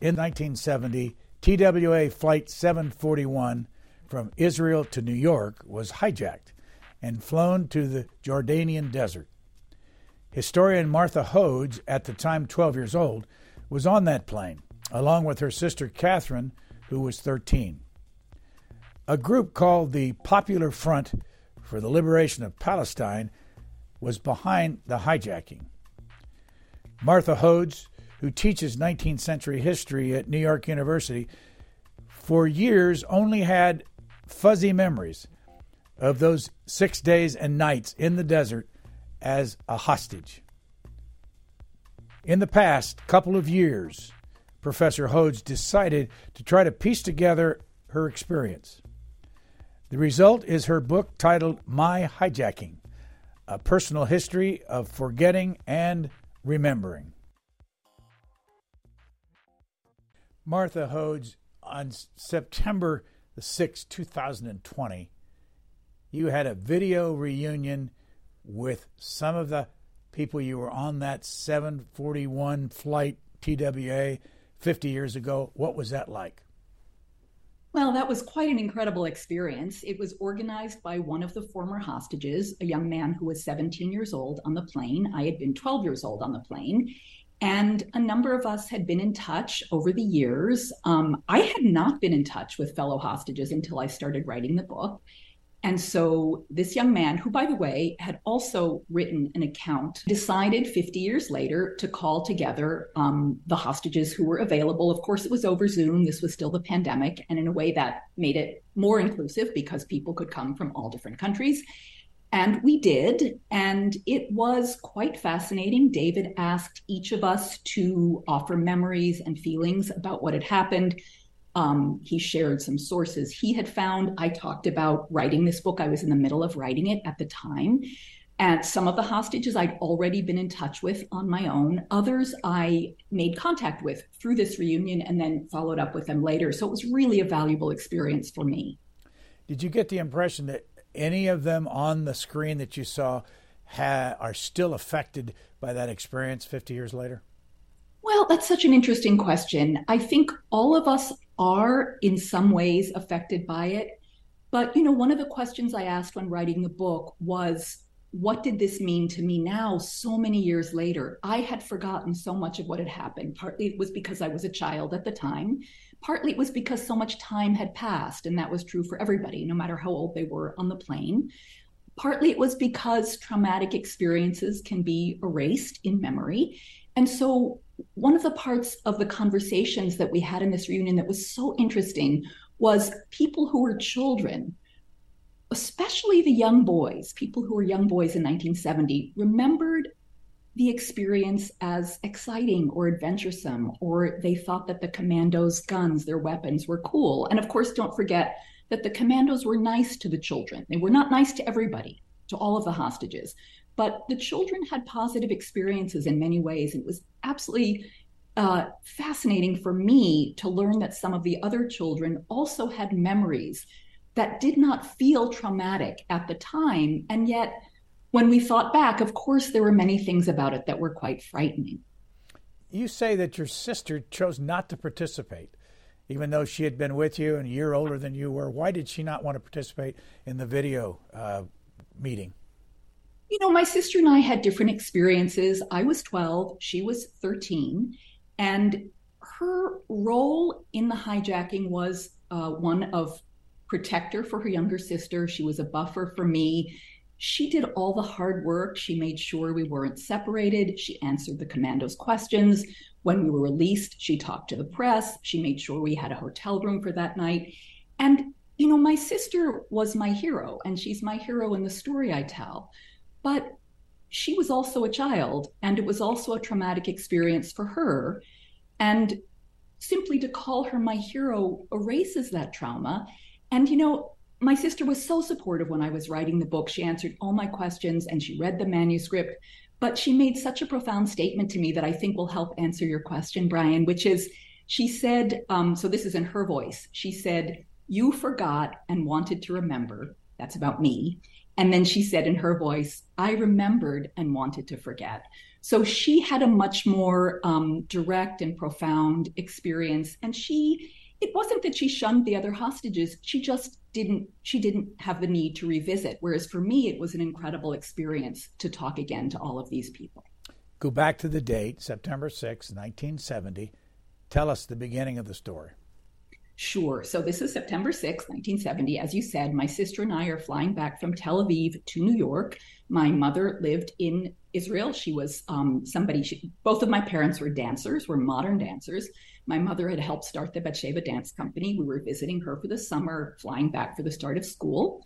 In 1970, TWA Flight 741 from Israel to New York was hijacked and flown to the Jordanian desert. Historian Martha Hodes, at the time 12 years old, was on that plane, along with her sister Catherine, who was 13. A group called the Popular Front for the Liberation of Palestine was behind the hijacking. Martha Hodes, who teaches 19th century history at New York University, for years only had fuzzy memories of those 6 days and nights in the desert as a hostage. In the past couple of years, Professor Hodes decided to try to piece together her experience. The result is her book titled My Hijacking: A Personal History of Forgetting and Remembering. Martha Hodes, on September the 6th, 2020, you had a video reunion with some of the people you were on that 741 flight TWA 50 years ago. What was that like? Well, that was quite an incredible experience. It was organized by one of the former hostages, a young man who was 17 years old on the plane. I had been 12 years old on the plane. And a number of us had been in touch over the years. I had not been in touch with fellow hostages until I started writing the book. And so this young man, who, by the way, had also written an account, decided 50 years later to call together the hostages who were available. Of course, it was over Zoom. This was still the pandemic. And in a way that made it more inclusive because people could come from all different countries. And we did. And it was quite fascinating. David asked each of us to offer memories and feelings about what had happened. He shared some sources he had found. I talked about writing this book. I was in the middle of writing it at the time. And some of the hostages I'd already been in touch with on my own. Others I made contact with through this reunion and then followed up with them later. So it was really a valuable experience for me. Did you get the impression that any of them on the screen that you saw are still affected by that experience 50 years later? Well, that's such an interesting question. I think all of us are in some ways affected by it. But, one of the questions I asked when writing the book was, what did this mean to me now, so many years later? I had forgotten so much of what had happened. Partly it was because I was a child at the time. Partly it was because so much time had passed, and that was true for everybody, no matter how old they were on the plane. Partly it was because traumatic experiences can be erased in memory. And so one of the parts of the conversations that we had in this reunion that was so interesting was people who were children, especially the young boys, people who were young boys in 1970, remembered the experience as exciting or adventuresome, or they thought that the commandos' guns, their weapons, were cool. And of course, don't forget that the commandos were nice to the children. They were not nice to everybody, to all of the hostages. But the children had positive experiences in many ways. It was absolutely fascinating for me to learn that some of the other children also had memories that did not feel traumatic at the time. And yet, when we thought back, of course, there were many things about it that were quite frightening. You say that your sister chose not to participate, even though she had been with you and a year older than you were. Why did she not want to participate in the video meeting? My sister and I had different experiences. I was 12, she was 13, and her role in the hijacking was one of protector for her younger sister. She was a buffer for me. She did all the hard work. She made sure we weren't separated. She answered the commando's questions. When we were released, she talked to the press. She made sure we had a hotel room for that night. And, my sister was my hero, and she's my hero in the story I tell. But she was also a child, and it was also a traumatic experience for her. And simply to call her my hero erases that trauma. And, my sister was so supportive when I was writing the book. She answered all my questions and she read the manuscript, but she made such a profound statement to me that I think will help answer your question, Brian, which is, she said, so this is in her voice, she said, "You forgot and wanted to remember." That's about me. And then she said in her voice, "I remembered and wanted to forget." So she had a much more direct and profound experience. And it wasn't that she shunned the other hostages. She didn't have the need to revisit. Whereas for me, it was an incredible experience to talk again to all of these people. Go back to the date, September 6, 1970. Tell us the beginning of the story. Sure. So this is September 6, 1970. As you said, my sister and I are flying back from Tel Aviv to New York. My mother lived in Israel. She was both of my parents were modern dancers. My mother had helped start the Batsheva Dance Company. We were visiting her for the summer, flying back for the start of school.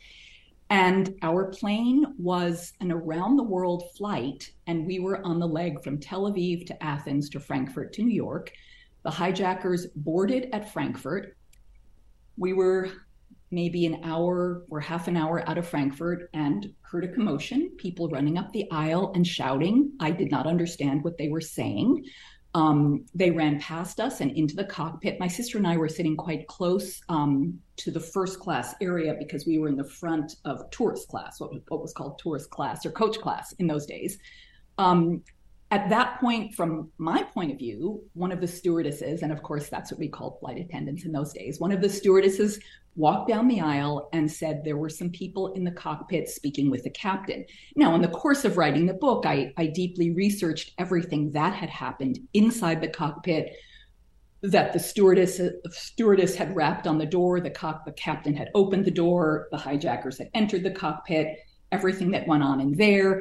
And our plane was an around the world flight. And we were on the leg from Tel Aviv to Athens to Frankfurt to New York. The hijackers boarded at Frankfurt. We were maybe an hour or half an hour out of Frankfurt and heard a commotion, people running up the aisle and shouting. I did not understand what they were saying. They ran past us and into the cockpit. My sister and I were sitting quite close to the first class area because we were in the front of tourist class, what was called tourist class or coach class in those days. At that point, from my point of view, one of the stewardesses, and of course that's what we called flight attendants in those days, one of the stewardesses walked down the aisle and said there were some people in the cockpit speaking with the captain. Now, in the course of writing the book, I deeply researched everything that had happened inside the cockpit, that the stewardess had rapped on the door, the captain had opened the door, the hijackers had entered the cockpit, everything that went on in there.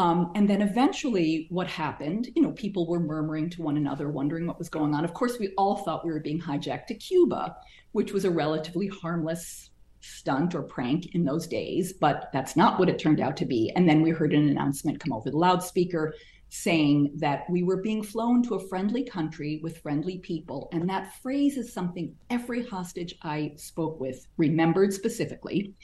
And then eventually what happened, people were murmuring to one another, wondering what was going on. Of course, we all thought we were being hijacked to Cuba, which was a relatively harmless stunt or prank in those days, but that's not what it turned out to be. And then we heard an announcement come over the loudspeaker saying that we were being flown to a friendly country with friendly people. And that phrase is something every hostage I spoke with remembered specifically.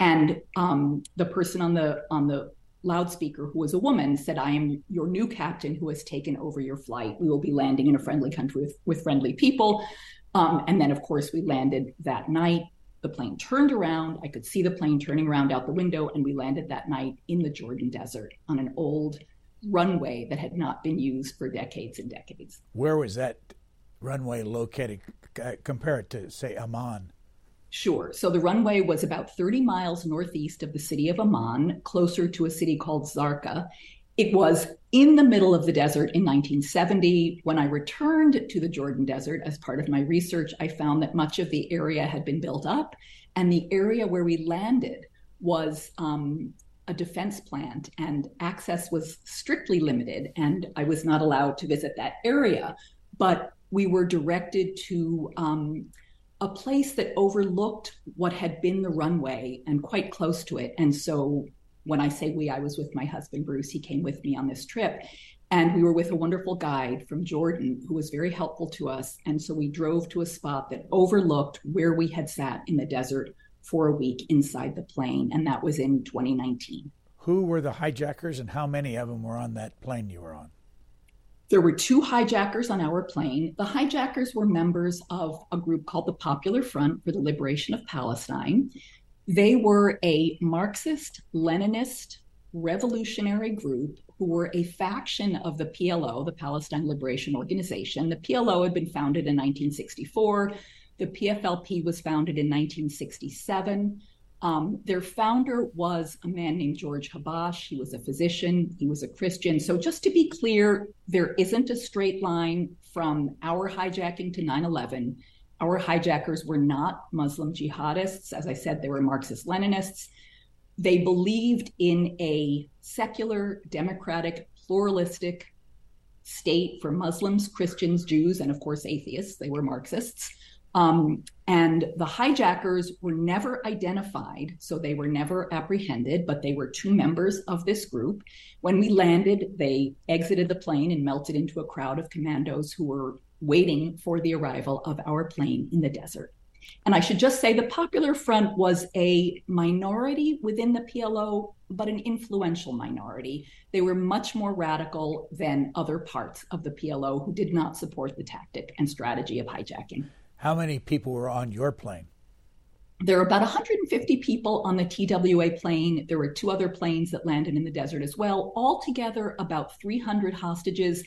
And the person on the loudspeaker, who was a woman, said, "I am your new captain who has taken over your flight. We will be landing in a friendly country with friendly people." And then, of course, we landed that night. The plane turned around. I could see the plane turning around out the window. And we landed that night in the Jordan desert on an old runway that had not been used for decades and decades. Where was that runway located? Compare it to, say, Amman. Sure. So the runway was about 30 miles northeast of the city of Amman, closer to a city called Zarqa. It was in the middle of the desert in 1970. When I returned to the Jordan desert as part of my research, I found that much of the area had been built up, and the area where we landed was a defense plant, and access was strictly limited, and I was not allowed to visit that area. But we were directed to a place that overlooked what had been the runway and quite close to it. And so when I say we, I was with my husband, Bruce. He came with me on this trip, and we were with a wonderful guide from Jordan who was very helpful to us. And so we drove to a spot that overlooked where we had sat in the desert for a week inside the plane. And that was in 2019. Who were the hijackers and how many of them were on that plane you were on? There were two hijackers on our plane. The hijackers were members of a group called the Popular Front for the Liberation of Palestine. They were a Marxist, Leninist, revolutionary group who were a faction of the PLO, the Palestine Liberation Organization. The PLO had been founded in 1964. The PFLP was founded in 1967. Their founder was a man named George Habash. He was a physician. He was a Christian. So just to be clear, there isn't a straight line from our hijacking to 9/11. Our hijackers were not Muslim jihadists. As I said, they were Marxist-Leninists. They believed in a secular, democratic, pluralistic state for Muslims, Christians, Jews, and of course atheists. They were Marxists. And the hijackers were never identified, so they were never apprehended, but they were two members of this group. When we landed, they exited the plane and melted into a crowd of commandos who were waiting for the arrival of our plane in the desert. And I should just say the Popular Front was a minority within the PLO, but an influential minority. They were much more radical than other parts of the PLO who did not support the tactic and strategy of hijacking. How many people were on your plane? There were about 150 people on the TWA plane. There were two other planes that landed in the desert as well. Altogether, about 300 hostages.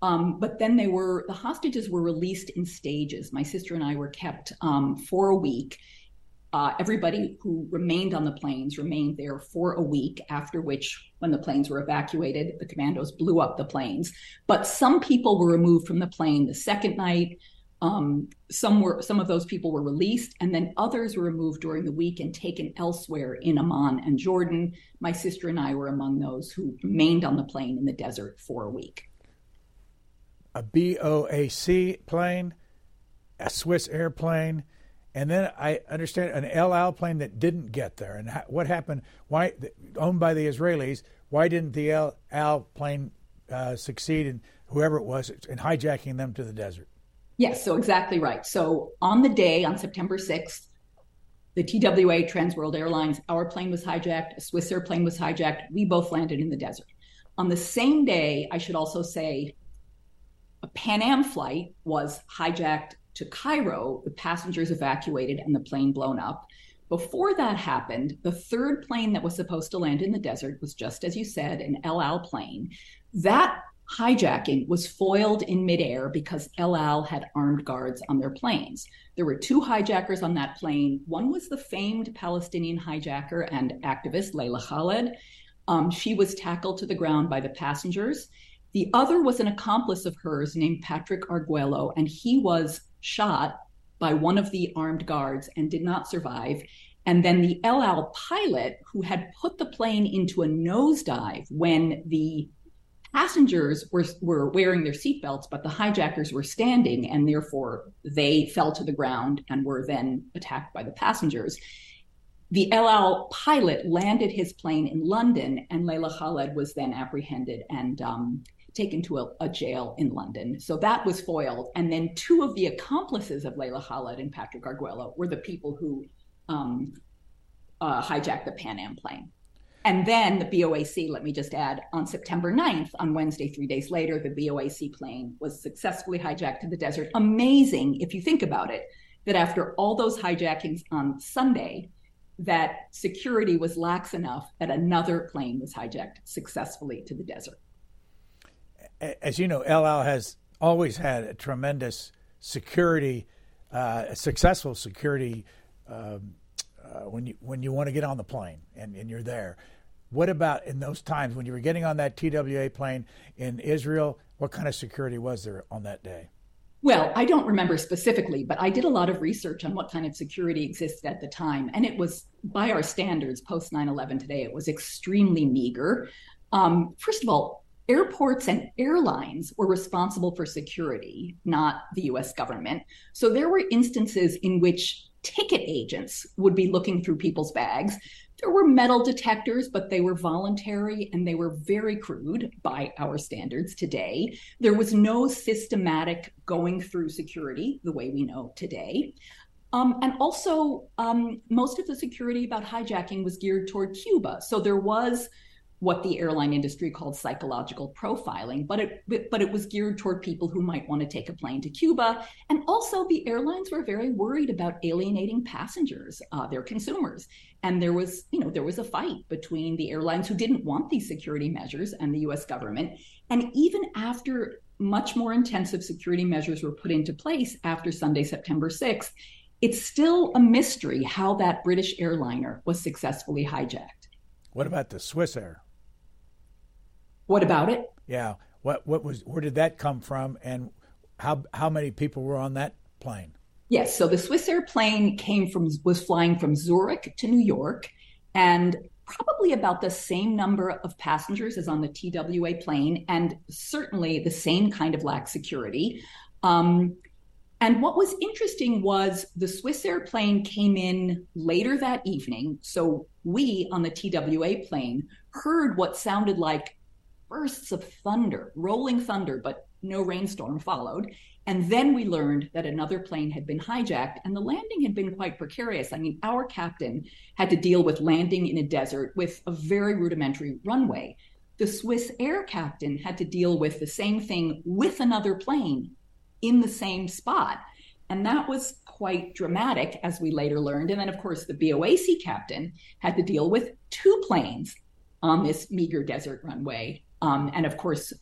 But then the hostages were released in stages. My sister and I were kept for a week. Everybody who remained on the planes remained there for a week, after which, when the planes were evacuated, the commandos blew up the planes. But some people were removed from the plane the second night. Some of those people were released, and then others were removed during the week and taken elsewhere in Amman and Jordan. My sister and I were among those who remained on the plane in the desert for a week. A BOAC plane, a Swiss airplane, and then I understand an El Al plane that didn't get there. And what happened? Why, owned by the Israelis, why didn't the El Al plane succeed in whoever it was in hijacking them to the desert? Yes, so exactly right. So on the day, on September 6th, the TWA, Trans World Airlines, our plane was hijacked, a Swiss airplane was hijacked. We both landed in the desert. On the same day, I should also say, a Pan Am flight was hijacked to Cairo, the passengers evacuated and the plane blown up. Before that happened, the third plane that was supposed to land in the desert was, just as you said, an El Al plane. That hijacking was foiled in midair because El Al had armed guards on their planes. There were two hijackers on that plane. One was the famed Palestinian hijacker and activist Leila Khaled. She was tackled to the ground by the passengers. The other was an accomplice of hers named Patrick Arguello, and he was shot by one of the armed guards and did not survive. And then the El Al pilot, who had put the plane into a nosedive when the passengers were wearing their seatbelts, but the hijackers were standing, and therefore they fell to the ground and were then attacked by the passengers. The El Al pilot landed his plane in London, and Leila Khaled was then apprehended and taken to a jail in London. So that was foiled. And then two of the accomplices of Leila Khaled and Patrick Arguello were the people who hijacked the Pan Am plane. And then the BOAC, let me just add, on September 9th, on Wednesday, 3 days later, the BOAC plane was successfully hijacked to the desert. Amazing, if you think about it, that after all those hijackings on Sunday, that security was lax enough that another plane was hijacked successfully to the desert. As you know, El Al has always had a tremendous security, successful security when you want to get on the plane and you're there. What about in those times when you were getting on that TWA plane in Israel? What kind of security was there on that day? Well, I don't remember specifically, but I did a lot of research on what kind of security existed at the time. And it was, by our standards, post 9/11 today, it was extremely meager. First of all, airports and airlines were responsible for security, not the US government. So there were instances in which ticket agents would be looking through people's bags. There were metal detectors, but they were voluntary and they were very crude by our standards today. There was no systematic going through security the way we know today. And also, most of the security about hijacking was geared toward Cuba. So there was what the airline industry called psychological profiling, but it was geared toward people who might want to take a plane to Cuba. And also the airlines were very worried about alienating passengers, their consumers. And there was a fight between the airlines who didn't want these security measures and the US government. And even after much more intensive security measures were put into place after Sunday, September 6th, it's still a mystery how that British airliner was successfully hijacked. What about the Swiss Air? What about it? Yeah. Where did that come from, and how many people were on that plane? Yes. So the Swiss Air plane was flying from Zurich to New York, and probably about the same number of passengers as on the TWA plane, and certainly the same kind of lax security. And what was interesting was the Swiss Air plane came in later that evening. So we on the TWA plane heard what sounded like bursts of thunder, rolling thunder, but no rainstorm followed. And then we learned that another plane had been hijacked, and the landing had been quite precarious. I mean, our captain had to deal with landing in a desert with a very rudimentary runway. The Swiss Air captain had to deal with the same thing with another plane in the same spot. And that was quite dramatic, as we later learned. And then, of course, the BOAC captain had to deal with two planes on this meager desert runway. And of course,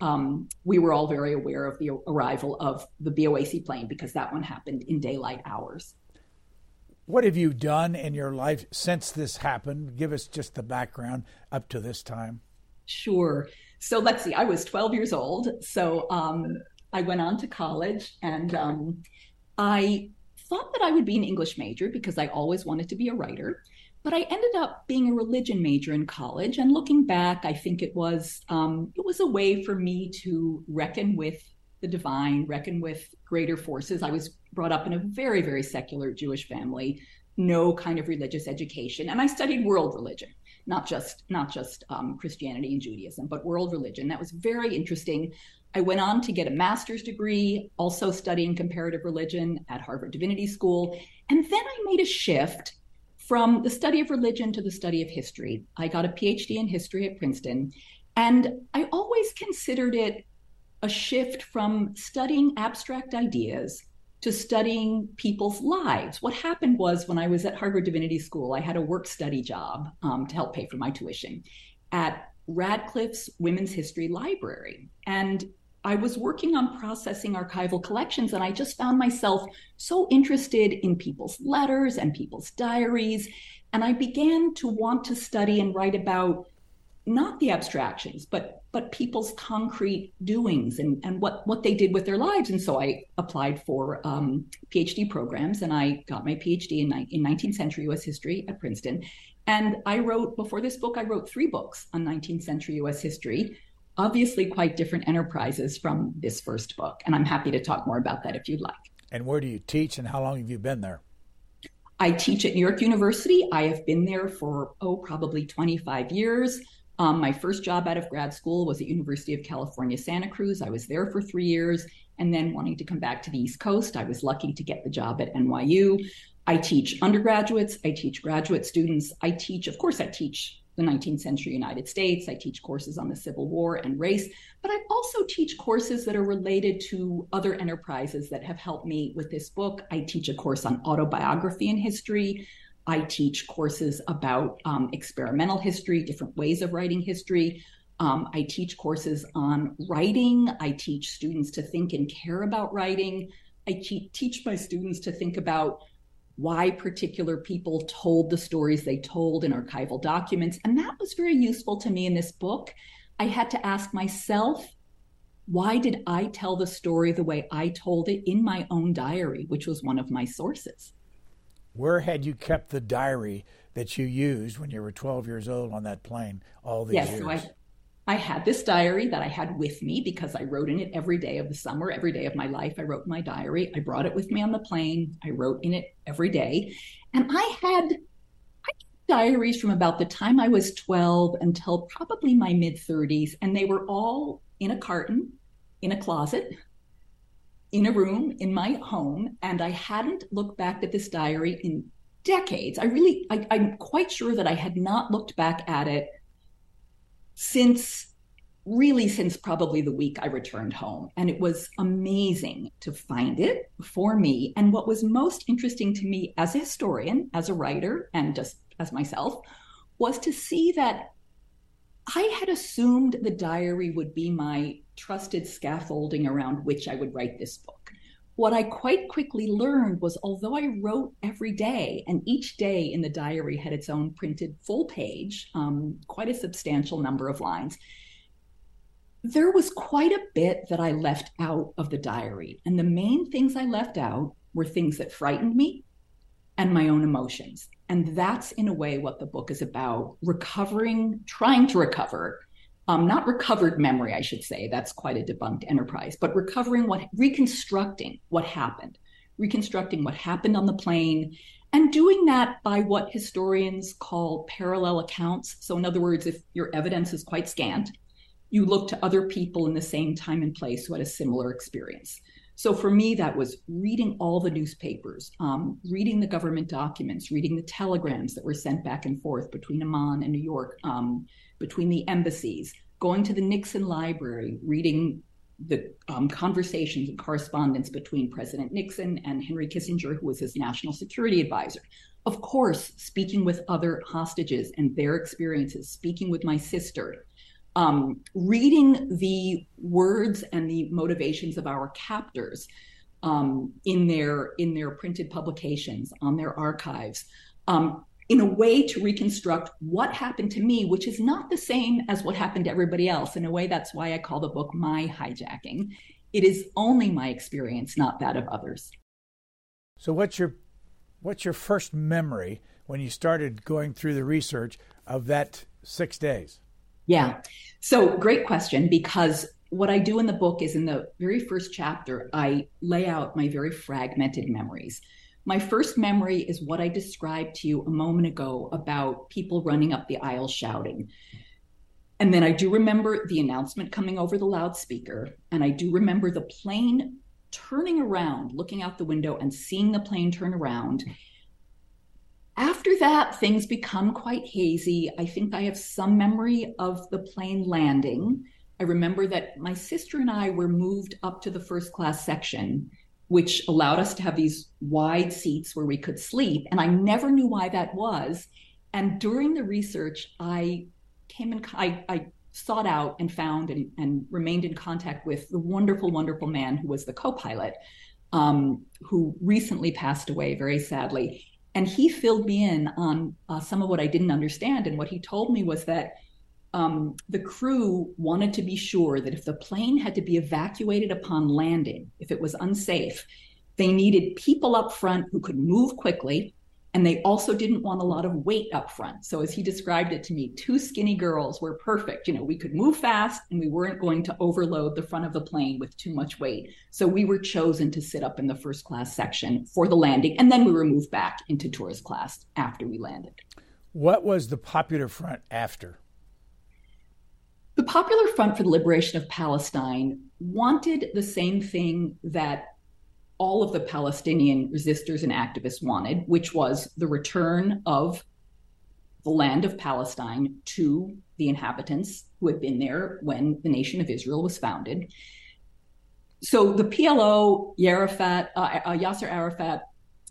we were all very aware of the arrival of the BOAC plane because that one happened in daylight hours. What have you done in your life since this happened? Give us just the background up to this time. Sure. So let's see, I was 12 years old. So I went on to college, and I thought that I would be an English major because I always wanted to be a writer. But I ended up being a religion major in college. And looking back, I think it was a way for me to reckon with the divine, reckon with greater forces. I was brought up in a very, very secular Jewish family, no kind of religious education. And I studied world religion, not just Christianity and Judaism, but world religion. That was very interesting. I went on to get a master's degree, also studying comparative religion at Harvard Divinity School. And then I made a shift from the study of religion to the study of history. I got a PhD in history at Princeton, and I always considered it a shift from studying abstract ideas to studying people's lives. What happened was, when I was at Harvard Divinity School, I had a work-study job to help pay for my tuition at Radcliffe's Women's History Library. And I was working on processing archival collections, and I just found myself so interested in people's letters and people's diaries. And I began to want to study and write about not the abstractions, but people's concrete doings and what they did with their lives. And so I applied for PhD programs, and I got my PhD in 19th century U.S. history at Princeton. And I wrote, before this book, I wrote three books on 19th century U.S. history, obviously quite different enterprises from this first book. And I'm happy to talk more about that if you'd like. And where do you teach, and how long have you been there? I teach at New York University. I have been there for, probably 25 years. My first job out of grad school was at University of California, Santa Cruz. I was there for 3 years, and then wanting to come back to the East Coast, I was lucky to get the job at NYU. I teach undergraduates. I teach graduate students. I teach the 19th century United States. I teach courses on the Civil War and race, but I also teach courses that are related to other enterprises that have helped me with this book. I teach a course on autobiography and history. I teach courses about experimental history, different ways of writing history. I teach courses on writing. I teach students to think and care about writing. I teach my students to think about why particular people told the stories they told in archival documents. And that was very useful to me in this book. I had to ask myself, why did I tell the story the way I told it in my own diary, which was one of my sources? Where had you kept the diary that you used when you were 12 years old on that plane all these years? Yes, so I had this diary that I had with me because I wrote in it every day of the summer, every day of my life. I wrote my diary. I brought it with me on the plane. I wrote in it every day. And I had diaries from about the time I was 12 until probably my mid-30s. And they were all in a carton, in a closet, in a room in my home, and I hadn't looked back at this diary in decades. I'm quite sure that I had not looked back at it since probably the week I returned home. And it was amazing to find it for me. And what was most interesting to me as a historian, as a writer, and just as myself, was to see that I had assumed the diary would be my trusted scaffolding around which I would write this book. What I quite quickly learned was, although I wrote every day, and each day in the diary had its own printed full page, quite a substantial number of lines, there was quite a bit that I left out of the diary. And the main things I left out were things that frightened me and my own emotions. And that's, in a way, what the book is about, trying to recover not recovered memory, I should say. That's quite a debunked enterprise. But reconstructing what happened on the plane, and doing that by what historians call parallel accounts. So in other words, if your evidence is quite scant, you look to other people in the same time and place who had a similar experience. So for me, that was reading all the newspapers, reading the government documents, reading the telegrams that were sent back and forth between Amman and New York, between the embassies, going to the Nixon Library, reading the conversations and correspondence between President Nixon and Henry Kissinger, who was his national security advisor. Of course, speaking with other hostages and their experiences, speaking with my sister, reading the words and the motivations of our captors in their printed publications, on their archives, in a way to reconstruct what happened to me, which is not the same as what happened to everybody else. In a way, that's why I call the book My Hijacking. It is only my experience, not that of others. So what's your first memory when you started going through the research of that 6 days? Yeah, so great question, because what I do in the book is in the very first chapter, I lay out my very fragmented memories. My first memory is what I described to you a moment ago about people running up the aisle shouting. And then I do remember the announcement coming over the loudspeaker. And I do remember the plane turning around, looking out the window and seeing the plane turn around. After that, things become quite hazy. I think I have some memory of the plane landing. I remember that my sister and I were moved up to the first class section, which allowed us to have these wide seats where we could sleep. And I never knew why that was. And during the research, I sought out and found and remained in contact with the wonderful, wonderful man who was the co-pilot, who recently passed away, very sadly. And he filled me in on some of what I didn't understand. And what he told me was that the crew wanted to be sure that if the plane had to be evacuated upon landing, if it was unsafe, they needed people up front who could move quickly, and they also didn't want a lot of weight up front. So as he described it to me, two skinny girls were perfect. You know, we could move fast and we weren't going to overload the front of the plane with too much weight. So we were chosen to sit up in the first class section for the landing, and then we were moved back into tourist class after we landed. What was the Popular Front after? The Popular Front for the Liberation of Palestine wanted the same thing that all of the Palestinian resistors and activists wanted, which was the return of the land of Palestine to the inhabitants who had been there when the nation of Israel was founded. So the PLO, Yasser Arafat,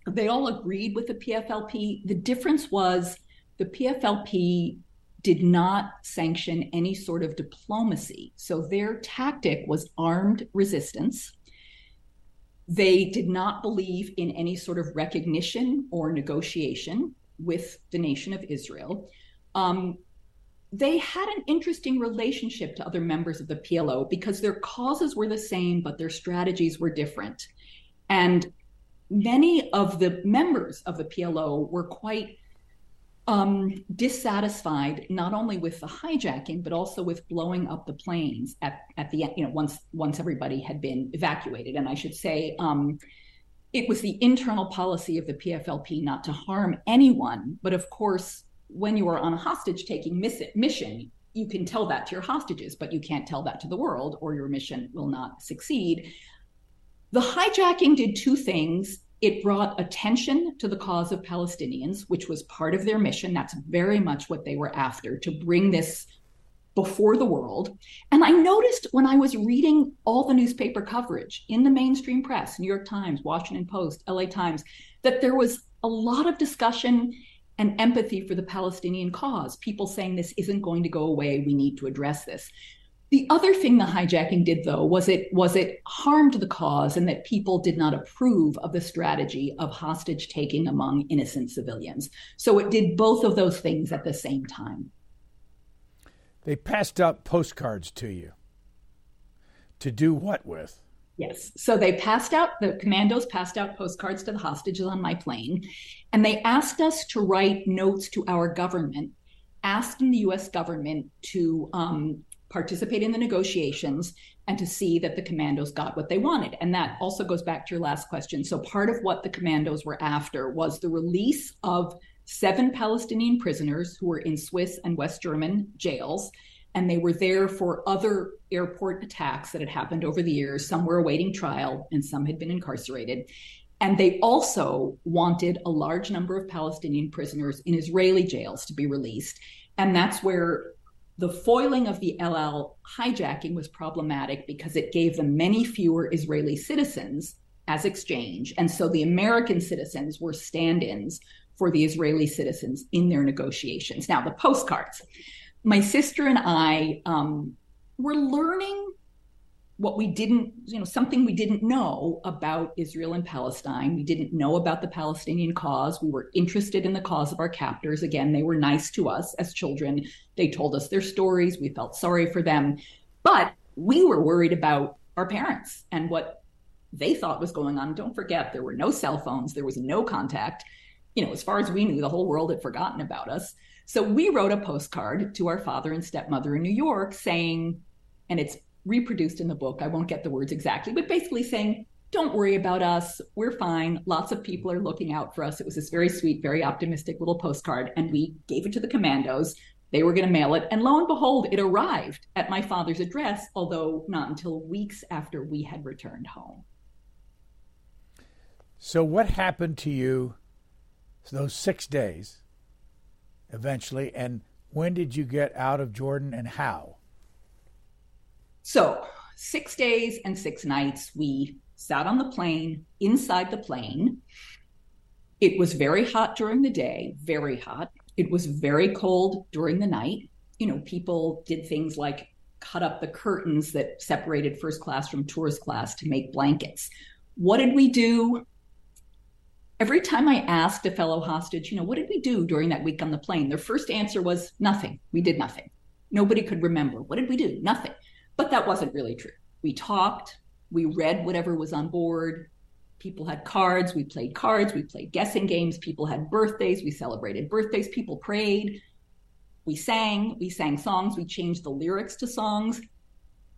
they all agreed with the PFLP. The difference was the PFLP did not sanction any sort of diplomacy. So their tactic was armed resistance. They did not believe in any sort of recognition or negotiation with the nation of Israel. They had an interesting relationship to other members of the PLO because their causes were the same, but their strategies were different. And many of the members of the PLO were quite dissatisfied, not only with the hijacking, but also with blowing up the planes at the end, you know, once everybody had been evacuated. And I should say, it was the internal policy of the PFLP not to harm anyone. But of course, when you are on a hostage taking mission, you can tell that to your hostages, but you can't tell that to the world or your mission will not succeed. The hijacking did two things. It brought attention to the cause of Palestinians, which was part of their mission. That's very much what they were after, to bring this before the world. And I noticed when I was reading all the newspaper coverage in the mainstream press, New York Times, Washington Post, LA Times, that there was a lot of discussion and empathy for the Palestinian cause. People saying this isn't going to go away. We need to address this. The other thing the hijacking did, though, was it harmed the cause and that people did not approve of the strategy of hostage taking among innocent civilians. So it did both of those things at the same time. They passed out postcards to you. To do what with? Yes. So the commandos passed out postcards to the hostages on my plane, and they asked us to write notes to our government, asking the U.S. government to participate in the negotiations and to see that the commandos got what they wanted. And that also goes back to your last question. So part of what the commandos were after was the release of 7 Palestinian prisoners who were in Swiss and West German jails. And they were there for other airport attacks that had happened over the years. Some were awaiting trial and some had been incarcerated. And they also wanted a large number of Palestinian prisoners in Israeli jails to be released. And that's where The foiling of the El-Al hijacking was problematic because it gave them many fewer Israeli citizens as exchange. And so the American citizens were stand-ins for the Israeli citizens in their negotiations. Now, the postcards. My sister and I were learning what we didn't, something we didn't know about Israel and Palestine. We didn't know about the Palestinian cause. We were interested in the cause of our captors. Again, they were nice to us as children. They told us their stories. We felt sorry for them. But we were worried about our parents and what they thought was going on. Don't forget, there were no cell phones. There was no contact. As far as we knew, the whole world had forgotten about us. So we wrote a postcard to our father and stepmother in New York saying, and it's reproduced in the book, I won't get the words exactly, but basically saying, don't worry about us. We're fine. Lots of people are looking out for us. It was this very sweet, very optimistic little postcard. And we gave it to the commandos. They were going to mail it. And lo and behold, it arrived at my father's address, although not until weeks after we had returned home. So what happened to you those 6 days eventually? And when did you get out of Jordan and how? So 6 days and 6 nights, we sat on the plane, inside the plane. It was very hot during the day, very hot. It was very cold during the night. People did things like cut up the curtains that separated first class from tourist class to make blankets. What did we do? Every time I asked a fellow hostage, what did we do during that week on the plane? Their first answer was nothing. We did nothing. Nobody could remember. What did we do? Nothing. But that wasn't really true. We talked, we read whatever was on board. People had cards, we played guessing games, people had birthdays, we celebrated birthdays, people prayed, we sang songs, we changed the lyrics to songs.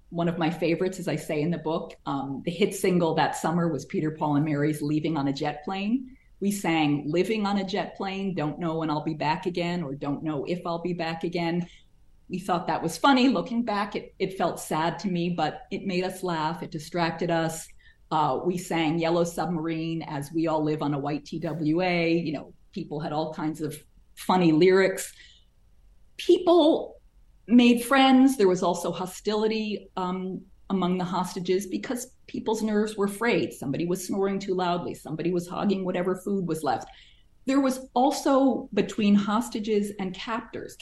One of my favorites, as I say in the book, the hit single that summer was Peter, Paul, and Mary's Leaving on a Jet Plane. We sang Living on a Jet Plane, Don't Know When I'll Be Back Again, or Don't Know If I'll Be Back Again. We thought that was funny. Looking back, it felt sad to me, but it made us laugh. It distracted us. We sang Yellow Submarine, As We All Live on a White TWA. People had all kinds of funny lyrics. People made friends. There was also hostility among the hostages because people's nerves were frayed. Somebody was snoring too loudly. Somebody was hogging whatever food was left. There was also, between hostages and captives,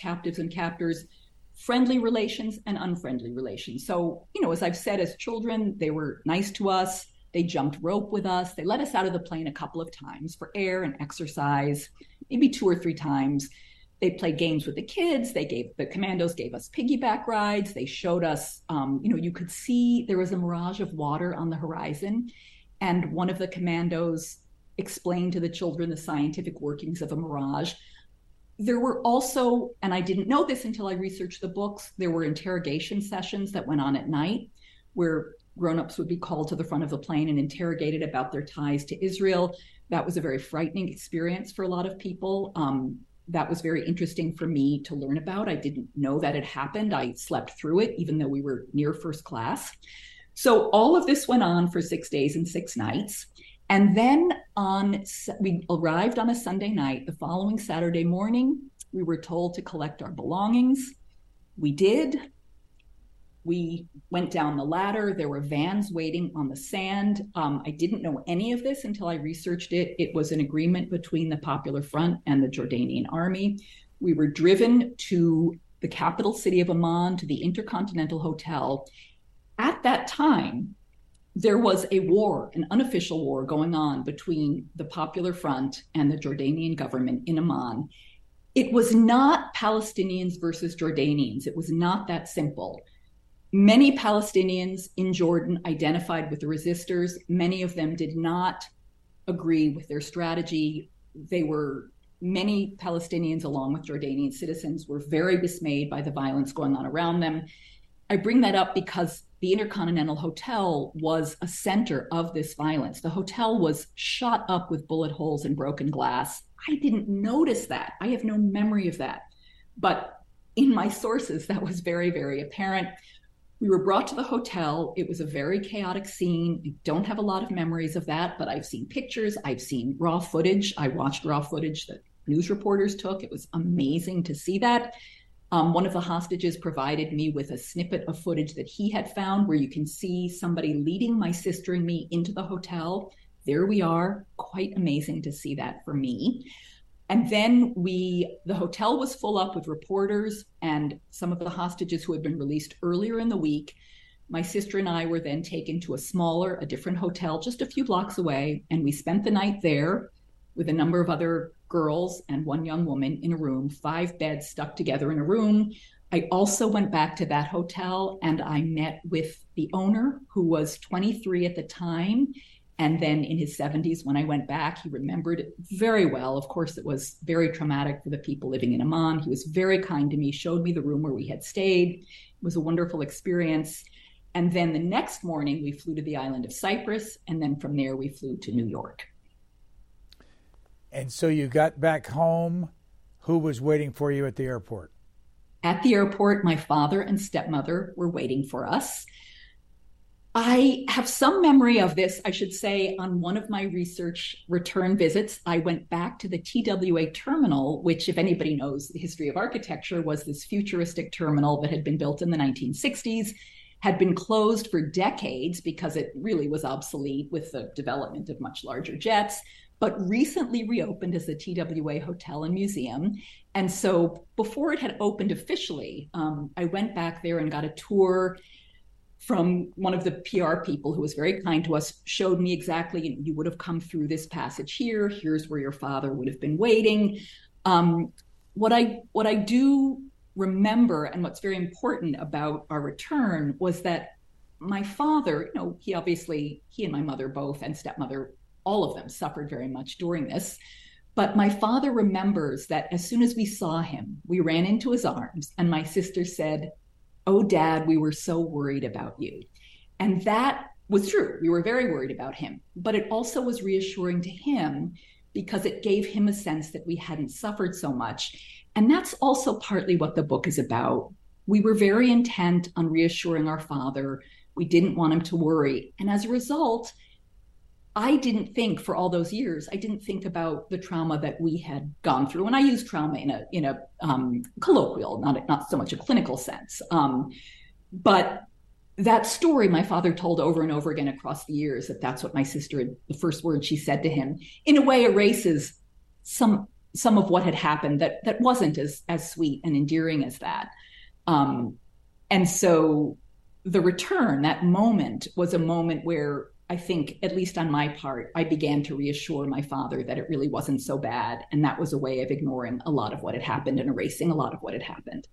friendly relations and unfriendly relations. So, as I've said, as children, they were nice to us. They jumped rope with us. They let us out of the plane a couple of times for air and exercise, maybe 2 or 3 times. They played games with the kids. The commandos gave us piggyback rides. They showed us, you could see there was a mirage of water on the horizon. And one of the commandos explained to the children the scientific workings of a mirage. There were also, and I didn't know this until I researched the books, there were interrogation sessions that went on at night where grown-ups would be called to the front of the plane and interrogated about their ties to Israel. That was a very frightening experience for a lot of people. That was very interesting for me to learn about. I didn't know that it happened. I slept through it, even though we were near first class. So all of this went on for 6 days and 6 nights. And then we arrived on a Sunday night. The following Saturday morning, we were told to collect our belongings. We did. We went down the ladder. There were vans waiting on the sand. I didn't know any of this until I researched it. It was an agreement between the Popular Front and the Jordanian Army. We were driven to the capital city of Amman, to the Intercontinental Hotel. At that time, there was a war, an unofficial war going on between the Popular Front and the Jordanian government in Amman. It was not Palestinians versus Jordanians. It was not that simple. Many Palestinians in Jordan identified with the resistors. Many of them did not agree with their strategy. Many Palestinians, along with Jordanian citizens, were very dismayed by the violence going on around them. I bring that up because the Intercontinental Hotel was a center of this violence. The hotel was shot up with bullet holes and broken glass. I didn't notice that. I have no memory of that. But in my sources, that was very, very apparent. We were brought to the hotel. It was a very chaotic scene. I don't have a lot of memories of that, but I've seen pictures. I've seen raw footage. I watched raw footage that news reporters took. It was amazing to see that. One of the hostages provided me with a snippet of footage that he had found where you can see somebody leading my sister and me into the hotel. There we are. Quite amazing to see that for me. And then the hotel was full up with reporters and some of the hostages who had been released earlier in the week. My sister and I were then taken to a different hotel just a few blocks away. And we spent the night there with a number of other girls and one young woman in a room, 5 beds stuck together in a room. I also went back to that hotel and I met with the owner, who was 23 at the time. And then in his 70s, when I went back, he remembered it very well. Of course, it was very traumatic for the people living in Amman. He was very kind to me, showed me the room where we had stayed. It was a wonderful experience. And then the next morning, we flew to the island of Cyprus. And then from there, we flew to New York. And so you got back home. Who was waiting for you at the airport? At the airport, my father and stepmother were waiting for us. I have some memory of this. I should say, on one of my research return visits, I went back to the TWA terminal, which, if anybody knows the history of architecture, was this futuristic terminal that had been built in the 1960s, had been closed for decades because it really was obsolete with the development of much larger jets, but recently reopened as the TWA Hotel and Museum. And so before it had opened officially, I went back there and got a tour from one of the PR people who was very kind to us, showed me exactly, you would have come through this passage here, here's where your father would have been waiting. What I do remember, and what's very important about our return, was that my father, he and my mother both, and stepmother, all of them suffered very much during this. But my father remembers that as soon as we saw him, we ran into his arms and my sister said, "Oh, Dad, we were so worried about you." And that was true. We were very worried about him. But it also was reassuring to him because it gave him a sense that we hadn't suffered so much. And that's also partly what the book is about. We were very intent on reassuring our father. We didn't want him to worry. And as a result, I didn't think for all those years, I didn't think about the trauma that we had gone through. And I use trauma in a colloquial, not so much a clinical sense. But that story my father told over and over again across the years, that's what my sister, the first word she said to him, in a way erases some of what had happened that wasn't as sweet and endearing as that. And so the return, that moment, was a moment where I think, at least on my part, I began to reassure my father that it really wasn't so bad. And that was a way of ignoring a lot of what had happened and erasing a lot of what had happened.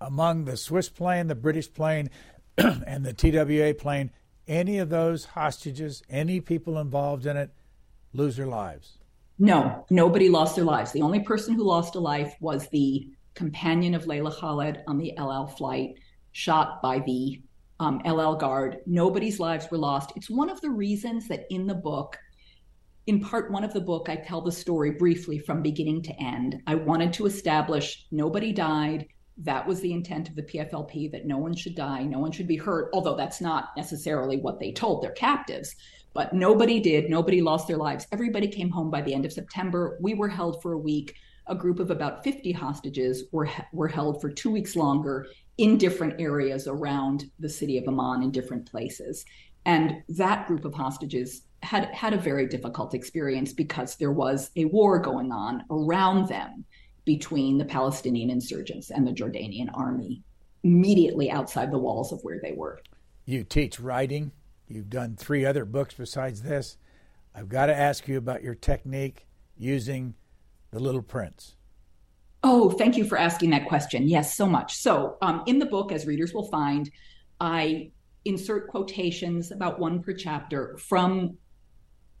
Among the Swiss plane, the British plane, and the TWA plane, any of those hostages, any people involved in it, lose their lives? No, nobody lost their lives. The only person who lost a life was the companion of Leila Khaled on the LL flight, shot by the LL guard. Nobody's lives were lost. It's one of the reasons that in the book, in part one of the book, I tell the story briefly from beginning to end. I wanted to establish nobody died. That was the intent of the PFLP, that no one should die, no one should be hurt, although that's not necessarily what they told their captives. But nobody did. Nobody lost their lives. Everybody came home by the end of September. We were held for a week. A group of about 50 hostages were held for 2 weeks longer in different areas around the city of Amman, in different places. And that group of hostages had a very difficult experience because there was a war going on around them between the Palestinian insurgents and the Jordanian army, immediately outside the walls of where they were. You teach writing. You've done 3 other books besides this. I've got to ask you about your technique using The Little Prince. Oh, thank you for asking that question. Yes, so much. So in the book, as readers will find, I insert quotations, about one per chapter, from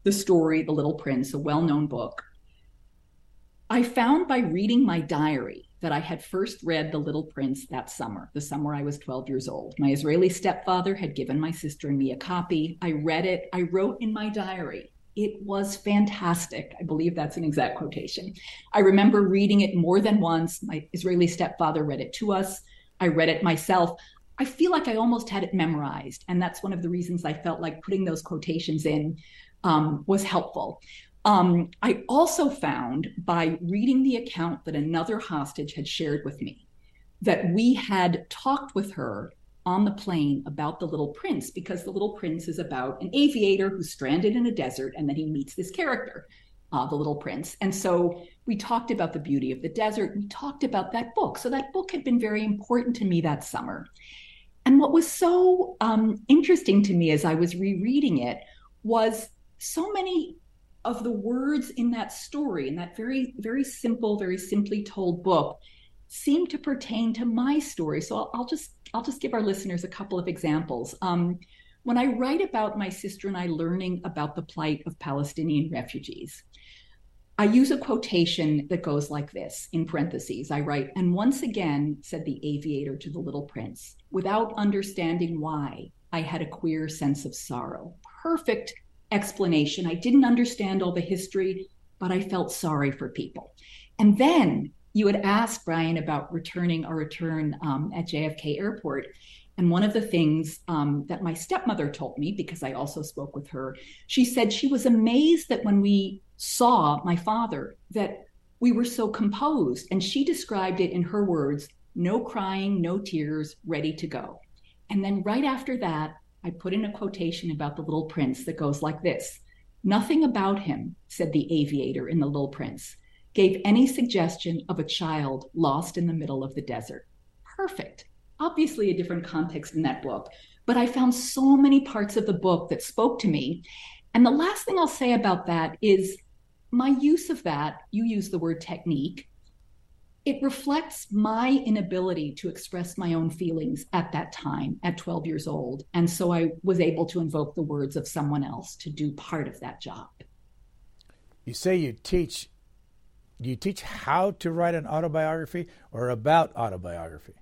the story The Little Prince, a well-known book. I found by reading my diary that I had first read The Little Prince that summer, the summer I was 12 years old. My Israeli stepfather had given my sister and me a copy. I read it. I wrote in my diary, "It was fantastic." I believe that's an exact quotation. I remember reading it more than once. My Israeli stepfather read it to us. I read it myself. I feel like I almost had it memorized. And that's one of the reasons I felt like putting those quotations in was helpful. I also found, by reading the account that another hostage had shared with me, that we had talked with her on the plane about The Little Prince, because The Little Prince is about an aviator who's stranded in a desert, and then he meets this character, The Little Prince. And so we talked about the beauty of the desert. We talked about that book. So that book had been very important to me that summer. And what was so interesting to me as I was rereading it was so many of the words in that story, in that very, very simple, very simply told book, seem to pertain to my story. So I'll just give our listeners a couple of examples. When I write about my sister and I learning about the plight of Palestinian refugees, I use a quotation that goes like this, in parentheses. I write, "And once again, said the aviator to the little prince, without understanding why, I had a queer sense of sorrow." Perfect explanation. I didn't understand all the history, but I felt sorry for people. And then you had asked, Brian, about our return at JFK Airport. And one of the things that my stepmother told me, because I also spoke with her, she said she was amazed that when we saw my father, that we were so composed. And she described it in her words, no crying, no tears, ready to go. And then right after that, I put in a quotation about The Little Prince that goes like this. "Nothing about him," said the aviator in The Little Prince, "gave any suggestion of a child lost in the middle of the desert." Perfect. Obviously a different context in that book, but I found so many parts of the book that spoke to me. And the last thing I'll say about that is my use of that, you use the word technique, it reflects my inability to express my own feelings at that time, at 12 years old. And so I was able to invoke the words of someone else to do part of that job. You say you teach how to write an autobiography or about autobiography?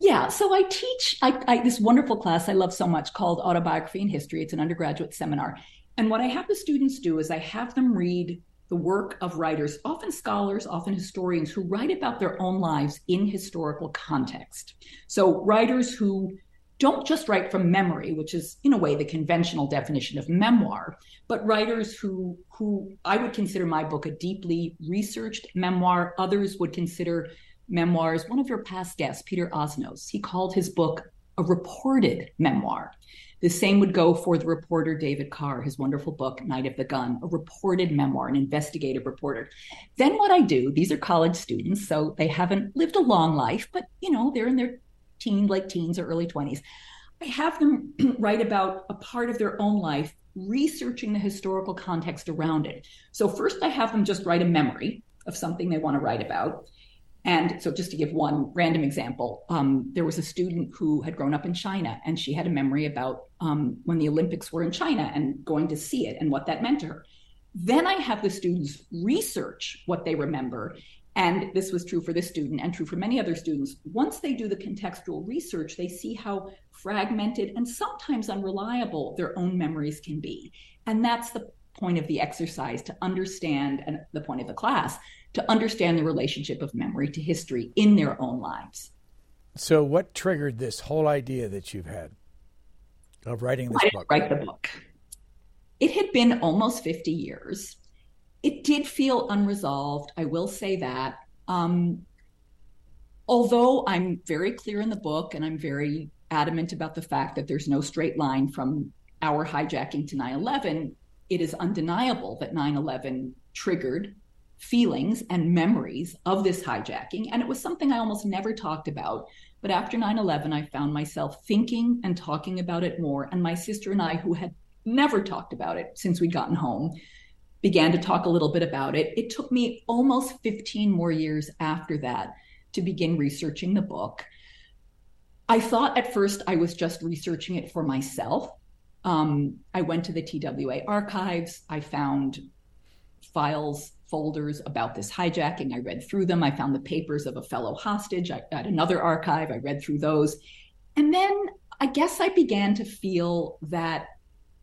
Yeah, so I teach this wonderful class I love so much called Autobiography and History. It's an undergraduate seminar. And what I have the students do is I have them read the work of writers, often scholars, often historians, who write about their own lives in historical context. So writers who don't just write from memory, which is in a way the conventional definition of memoir, but writers who I would consider my book a deeply researched memoir. Others would consider memoirs. One of your past guests, Peter Osnos, he called his book a reported memoir. The same would go for the reporter David Carr, his wonderful book, Night of the Gun, a reported memoir, an investigative reporter. Then what I do, these are college students, so they haven't lived a long life, but they're in their late teens or early 20s. I have them write about a part of their own life, researching the historical context around it. So first I have them just write a memory of something they want to write about. And so just to give one random example, there was a student who had grown up in China, and she had a memory about when the Olympics were in China and going to see it and what that meant to her. Then I have the students research what they remember. And this was true for this student and true for many other students. Once they do the contextual research, they see how fragmented and sometimes unreliable their own memories can be. And that's the point of the exercise, to understand, and the point of the class, to understand the relationship of memory to history in their own lives. So what triggered this whole idea that you've had of writing this book? Write the book. It had been almost 50 years. It did feel unresolved, I will say that. Although I'm very clear in the book, and I'm very adamant about the fact that there's no straight line from our hijacking to 9/11, it is undeniable that 9/11 triggered feelings and memories of this hijacking. And it was something I almost never talked about. But after 9/11, I found myself thinking and talking about it more. And my sister and I, who had never talked about it since we'd gotten home, began to talk a little bit about it. It took me almost 15 more years after that to begin researching the book. I thought at first I was just researching it for myself. I went to the TWA archives. I found files, folders about this hijacking. I read through them. I found the papers of a fellow hostage at another archive. I read through those. And then I guess I began to feel that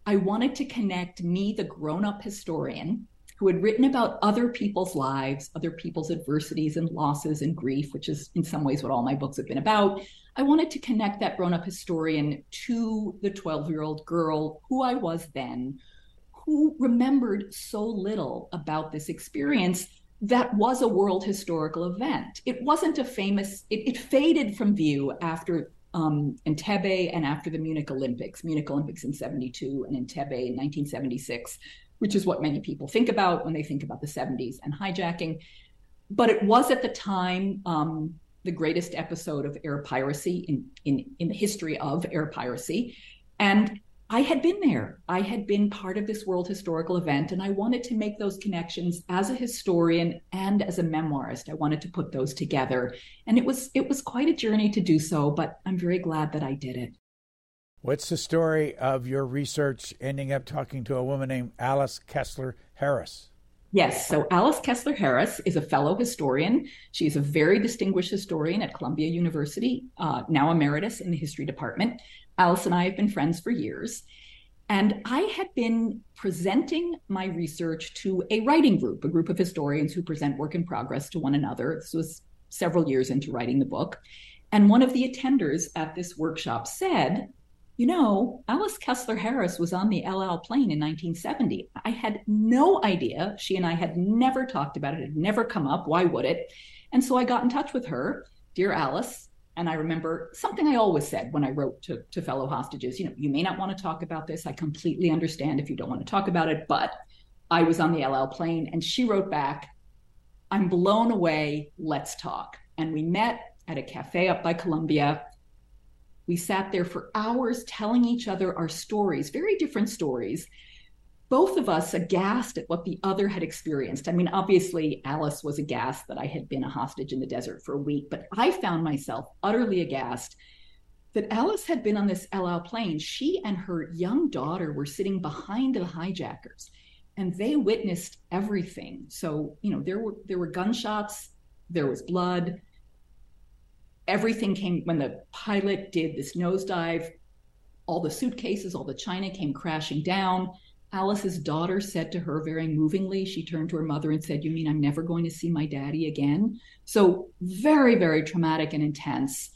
I wanted to connect me, the grown-up historian who had written about other people's lives, other people's adversities and losses and grief, which is in some ways what all my books have been about. I wanted to connect that grown-up historian to the 12-year-old girl who I was then, who remembered so little about this experience that was a world historical event. It wasn't a famous, it faded from view after Entebbe and after the Munich Olympics in 72 and Entebbe in 1976, which is what many people think about when they think about the 70s and hijacking. But it was at the time the greatest episode of air piracy in the history of air piracy. And I had been there. I had been part of this world historical event, and I wanted to make those connections as a historian and as a memoirist. I wanted to put those together. And it was quite a journey to do so, but I'm very glad that I did it. What's the story of your research ending up talking to a woman named Alice Kessler Harris? Yes. So Alice Kessler Harris is a fellow historian. She is a very distinguished historian at Columbia University, now emeritus in the history department. Alice and I have been friends for years. And I had been presenting my research to a writing group, a group of historians who present work in progress to one another. This was several years into writing the book. And one of the attenders at this workshop said, "You know, Alice Kessler Harris was on the El Al plane in 1970. I had no idea. She and I had never talked about it. It had never come up. Why would it?" And so I got in touch with her, "Dear Alice," and I remember something I always said when I wrote to fellow hostages, "You know, you may not want to talk about this. I completely understand if you don't want to talk about it, but I was on the El Al plane." And she wrote back, "I'm blown away. Let's talk." And we met at a cafe up by Columbia. We sat there for hours telling each other our stories, very different stories, both of us aghast at what the other had experienced. I mean, obviously, Alice was aghast that I had been a hostage in the desert for a week, but I found myself utterly aghast that Alice had been on this El Al plane. She and her young daughter were sitting behind the hijackers, and they witnessed everything. So, you know, there were gunshots, there was blood. Everything came when the pilot did this nosedive. All the suitcases, all the china came crashing down. Alice's daughter said to her very movingly, she turned to her mother and said, "You mean I'm never going to see my daddy again?" So very, very traumatic and intense,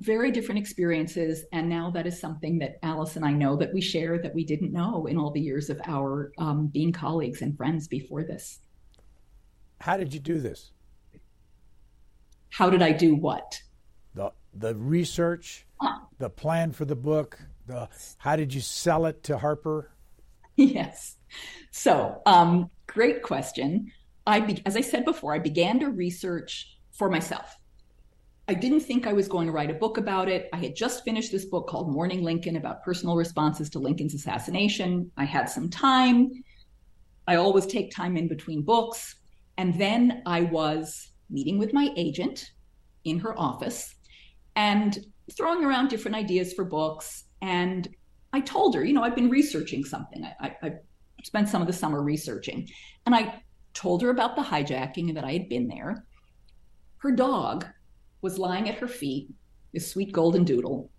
very different experiences. And now that is something that Alice and I know that we share that we didn't know in all the years of our being colleagues and friends before this. How did you do this? How did I do what? The research, the plan for the book, how did you sell it to Harper? Yes. So, great question. As I said before, I began to research for myself. I didn't think I was going to write a book about it. I had just finished this book called Mourning Lincoln about personal responses to Lincoln's assassination. I had some time. I always take time in between books. And then I was meeting with my agent in her office and throwing around different ideas for books. And I told her, you know, I've been researching something. I spent some of the summer researching. And I told her about the hijacking and that I had been there. Her dog was lying at her feet, this sweet golden doodle.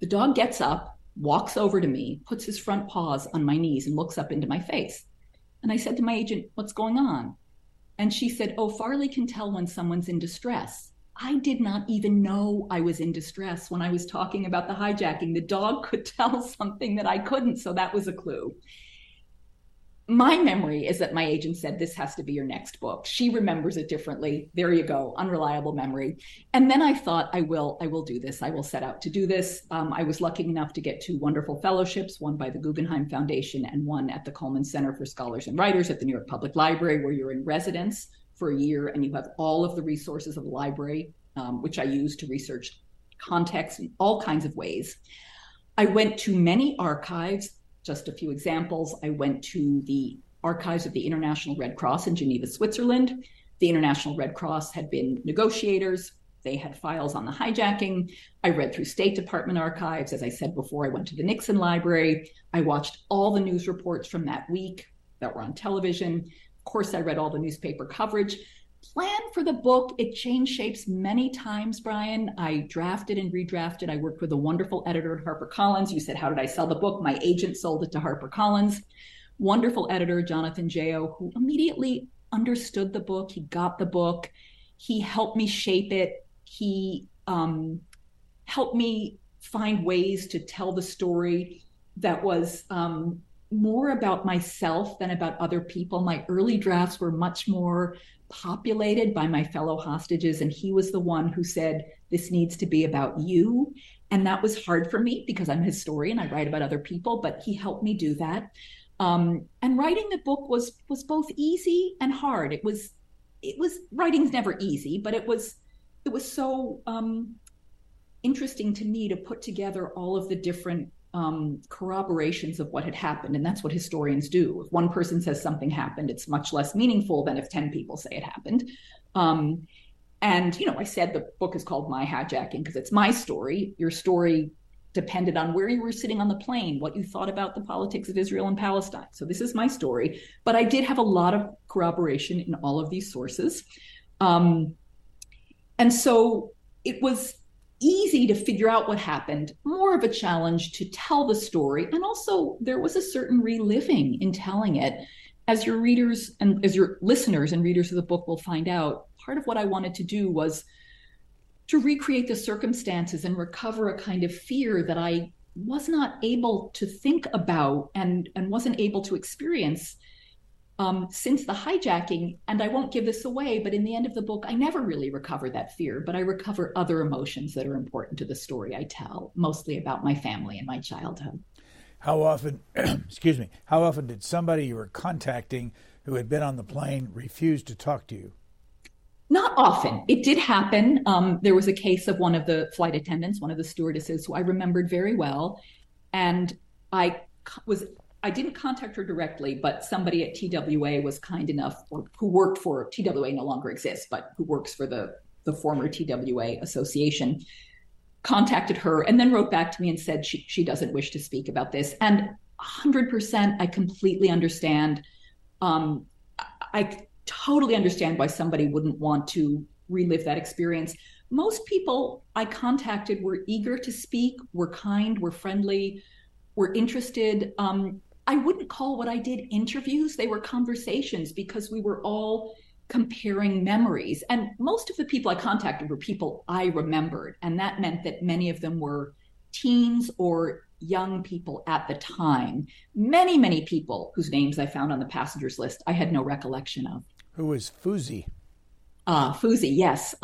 The dog gets up, walks over to me, puts his front paws on my knees and looks up into my face. And I said to my agent, "What's going on?" And she said, "Oh, Farley can tell when someone's in distress." I did not even know I was in distress when I was talking about the hijacking. The dog could tell something that I couldn't, so that was a clue. My memory is that my agent said, "This has to be your next book." She remembers it differently. There you go, unreliable memory. And then I thought, I will do this. I will set out to do this. I was lucky enough to get two wonderful fellowships, one by the Guggenheim Foundation and one at the Coleman Center for Scholars and Writers at the New York Public Library, where you're in residence for a year and you have all of the resources of the library, which I use to research context in all kinds of ways. I went to many archives. Just a few examples, I went to the archives of the International Red Cross in Geneva, Switzerland. The International Red Cross had been negotiators. They had files on the hijacking. I read through State Department archives. As I said before, I went to the Nixon Library. I watched all the news reports from that week that were on television. Of course, I read all the newspaper coverage. Plan for the book, it changed shapes many times, Brian. I drafted and redrafted. I worked with a wonderful editor at HarperCollins. You said, how did I sell the book? My agent sold it to HarperCollins. Wonderful editor, Jonathan Jayo, who immediately understood the book. He got the book. He helped me shape it. He helped me find ways to tell the story that was more about myself than about other people. My early drafts were much more populated by my fellow hostages. And he was the one who said, this needs to be about you. And that was hard for me because I'm a historian. I write about other people, but he helped me do that. And writing the book was both easy and hard. It was writing's never easy, but it was so interesting to me to put together all of the different corroborations of what had happened. And that's what historians do. If one person says something happened, it's much less meaningful than if 10 people say it happened. And, you know, I said the book is called My Hijacking because it's my story. Your story depended on where you were sitting on the plane, what you thought about the politics of Israel and Palestine. So this is my story. But I did have a lot of corroboration in all of these sources. And so it was easy to figure out what happened, more of a challenge to tell the story. And also there was a certain reliving in telling it. As your readers and as your listeners and readers of the book will find out, part of what I wanted to do was to recreate the circumstances and recover a kind of fear that I was not able to think about and wasn't able to experience since the hijacking. And I won't give this away, but in the end of the book, I never really recover that fear, but I recover other emotions that are important to the story I tell, mostly about my family and my childhood. How often did somebody you were contacting who had been on the plane refuse to talk to you? Not often. It did happen. There was a case of one of the flight attendants, one of the stewardesses, who I remembered very well. And I didn't contact her directly, but somebody at TWA was kind enough, or who worked for TWA no longer exists, but who works for the former TWA association, contacted her and then wrote back to me and said she doesn't wish to speak about this. And 100%, I completely understand. I totally understand why somebody wouldn't want to relive that experience. Most people I contacted were eager to speak, were kind, were friendly, were interested. I wouldn't call what I did interviews. They were conversations because we were all comparing memories. And most of the people I contacted were people I remembered. And that meant that many of them were teens or young people at the time. Many, many people whose names I found on the passengers list, I had no recollection of. Who was Fuzi? Fuzi, yes.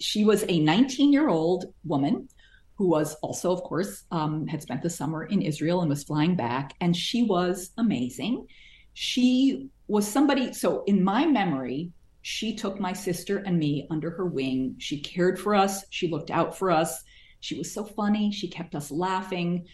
She was a 19-year-old woman who was also, of course, had spent the summer in Israel and was flying back. And she was amazing. She was somebody, so in my memory, she took my sister and me under her wing. She cared for us. She looked out for us. She was so funny. She kept us laughing.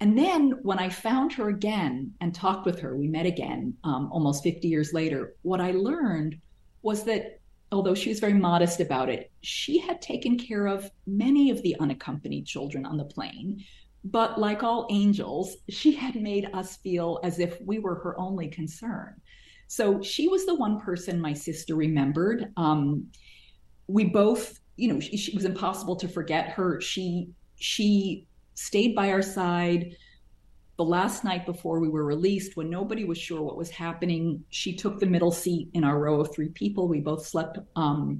And then when I found her again and talked with her, we met again almost 50 years later, what I learned was that although she was very modest about it, she had taken care of many of the unaccompanied children on the plane. But like all angels, she had made us feel as if we were her only concern. So she was the one person my sister remembered. We both, you know, she was impossible to forget her. She stayed by our side. The last night before we were released, when nobody was sure what was happening, she took the middle seat in our row of three people. We both slept